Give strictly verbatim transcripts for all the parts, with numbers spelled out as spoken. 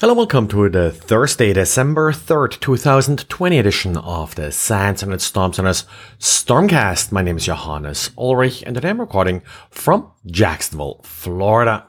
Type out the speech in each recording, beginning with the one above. Hello, welcome to the Thursday, December third, two thousand twenty edition of the SANS Internet Storm Center's Stormcast. My name is Johannes Ulrich, and today I'm recording from Jacksonville, Florida.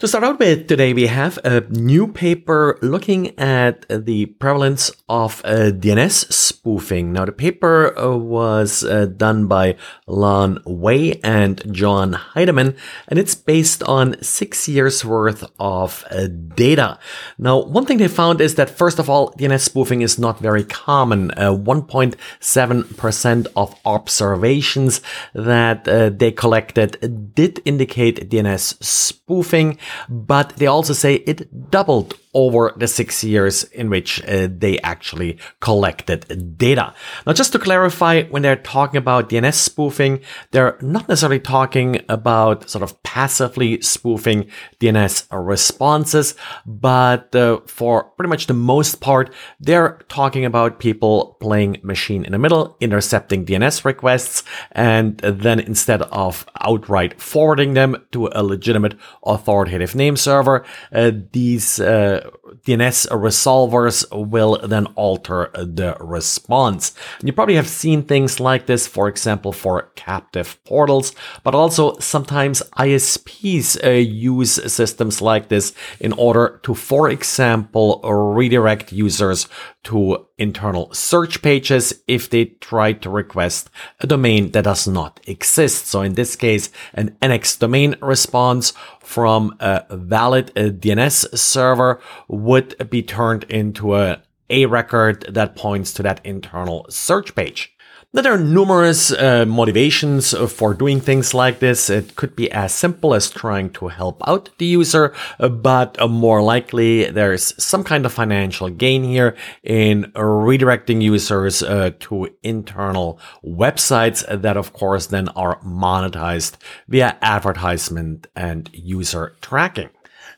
To start out with, today we have a new paper looking at the prevalence of uh, D N S spoofing. Now, the paper uh, was uh, done by Lan Wei and John Heideman, and it's based on six years worth of uh, data. Now, one thing they found is that, first of all, D N S spoofing is not very common. one point seven percent uh, of observations that uh, they collected did indicate D N S spoofing. But they also say it doubled over the six years in which uh, they actually collected data. Now, just to clarify, when they're talking about D N S spoofing, they're not necessarily talking about sort of passively spoofing D N S responses, but uh, for pretty much the most part, they're talking about people playing machine in the middle, intercepting D N S requests, and then instead of outright forwarding them to a legitimate authoritative name server, uh, these uh, D N S resolvers will then alter the response. You probably have seen things like this, for example, for captive portals, but also sometimes I S Ps uh, use systems like this in order to, for example, redirect users to internal search pages if they try to request a domain that does not exist. So in this case, an N X domain response from a valid uh, D N S server would be turned into a, a record that points to that internal search page. Now, there are numerous uh, motivations for doing things like this. It could be as simple as trying to help out the user, but more likely there's some kind of financial gain here in redirecting users uh, to internal websites that, of course, then are monetized via advertisement and user tracking.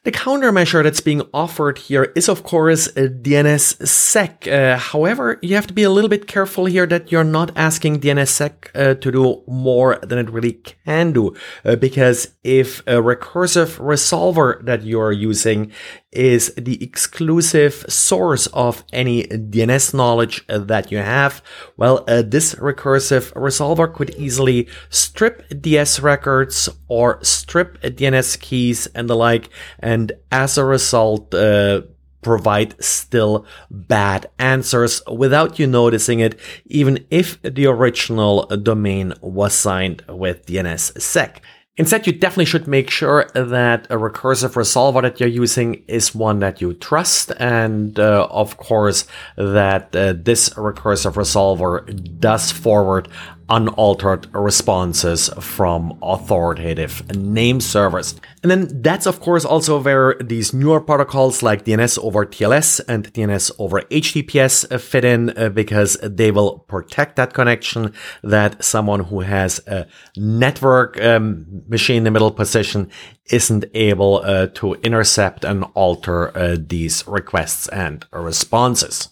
The countermeasure that's being offered here is, of course, a D N S S E C. Uh, however, you have to be a little bit careful here that you're not asking D N S S E C uh, to do more than it really can do, uh, because if a recursive resolver that you're using is the exclusive source of any D N S knowledge that you have, well, uh, this recursive resolver could easily strip D S records or strip D N S keys and the like, and as a result, uh, provide still bad answers without you noticing it, even if the original domain was signed with D N S S E C. Instead, you definitely should make sure that a recursive resolver that you're using is one that you trust. And uh, of course, that uh, this recursive resolver does forward unaltered responses from authoritative name servers. And then that's, of course, also where these newer protocols like D N S over T L S and D N S over H T T P S fit in, uh, because they will protect that connection that someone who has a network um, machine in the middle position isn't able uh, to intercept and alter uh, these requests and responses.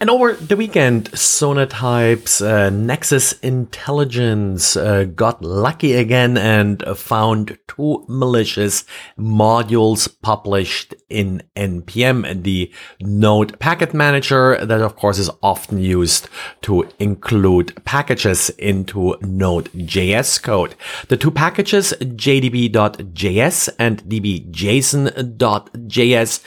And over the weekend, Sonatype's uh, Nexus Intelligence uh, got lucky again and found two malicious modules published in N P M, the Node Packet Manager that, of course, is often used to include packages into Node.js code. The two packages, j d b dot j s and d b j s o n dot j s,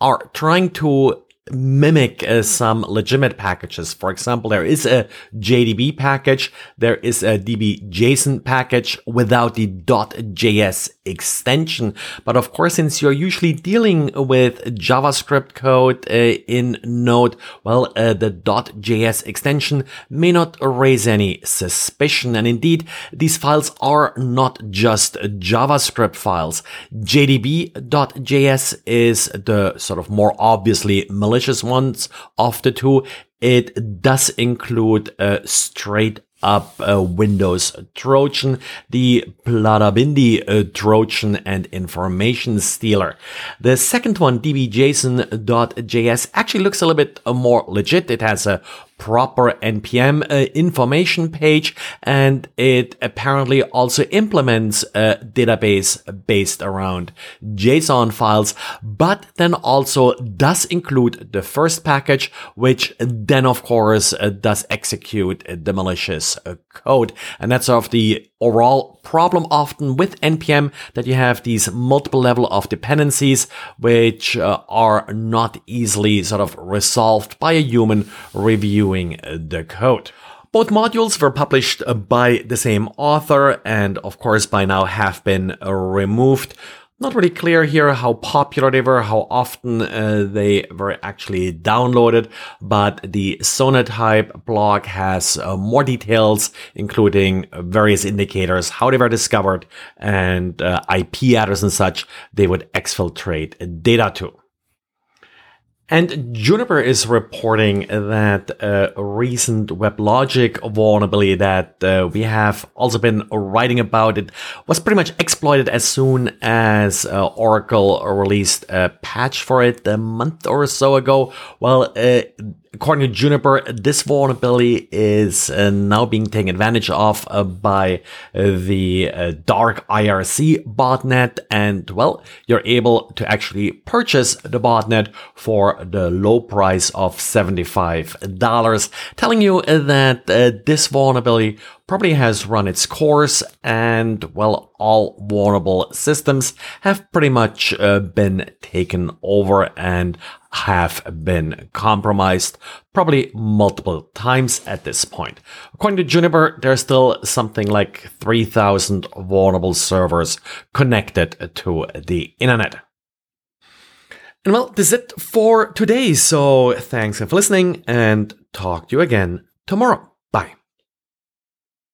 are trying to mimic uh, some legitimate packages. For example, there is a J D B package, there is a dbjson package without the .js extension. But of course, since you're usually dealing with JavaScript code uh, in Node, well, uh, the .js extension may not raise any suspicion. And indeed, these files are not just JavaScript files. j d b dot j s is the sort of more obviously malicious ones of the two. It does include a straight up uh, Windows Trojan, the Bladabindi uh, Trojan and information stealer. The second one, d b j s o n dot j s, actually looks a little bit more legit. It has a proper N P M uh, information page, and it apparently also implements a database based around JSON files, but then also does include the first package, which then of course uh, does execute the malicious uh, code. And that's sort of the overall problem often with N P M, that you have these multiple level of dependencies, which uh, are not easily sort of resolved by a human reviewing the code. Both modules were published by the same author and of course by now have been removed. Not really clear here how popular they were, how often uh, they were actually downloaded, but the Sonatype blog has uh, more details, including various indicators, how they were discovered, and uh, I P addresses and such they would exfiltrate data to. And Juniper is reporting that a uh, recent WebLogic vulnerability that uh, we have also been writing about, it was pretty much exploited as soon as uh, Oracle released a patch for it a month or so ago. Well, uh, according to Juniper, this vulnerability is uh, now being taken advantage of uh, by uh, the uh, DarkIRC botnet. And, well, you're able to actually purchase the botnet for the low price of seventy-five dollars, telling you uh, that uh, this vulnerability probably has run its course, and, well, all vulnerable systems have pretty much uh, been taken over and have been compromised, probably multiple times at this point. According to Juniper, there's still something like three thousand vulnerable servers connected to the internet. And, well, this is it for today. So thanks for listening, and talk to you again tomorrow.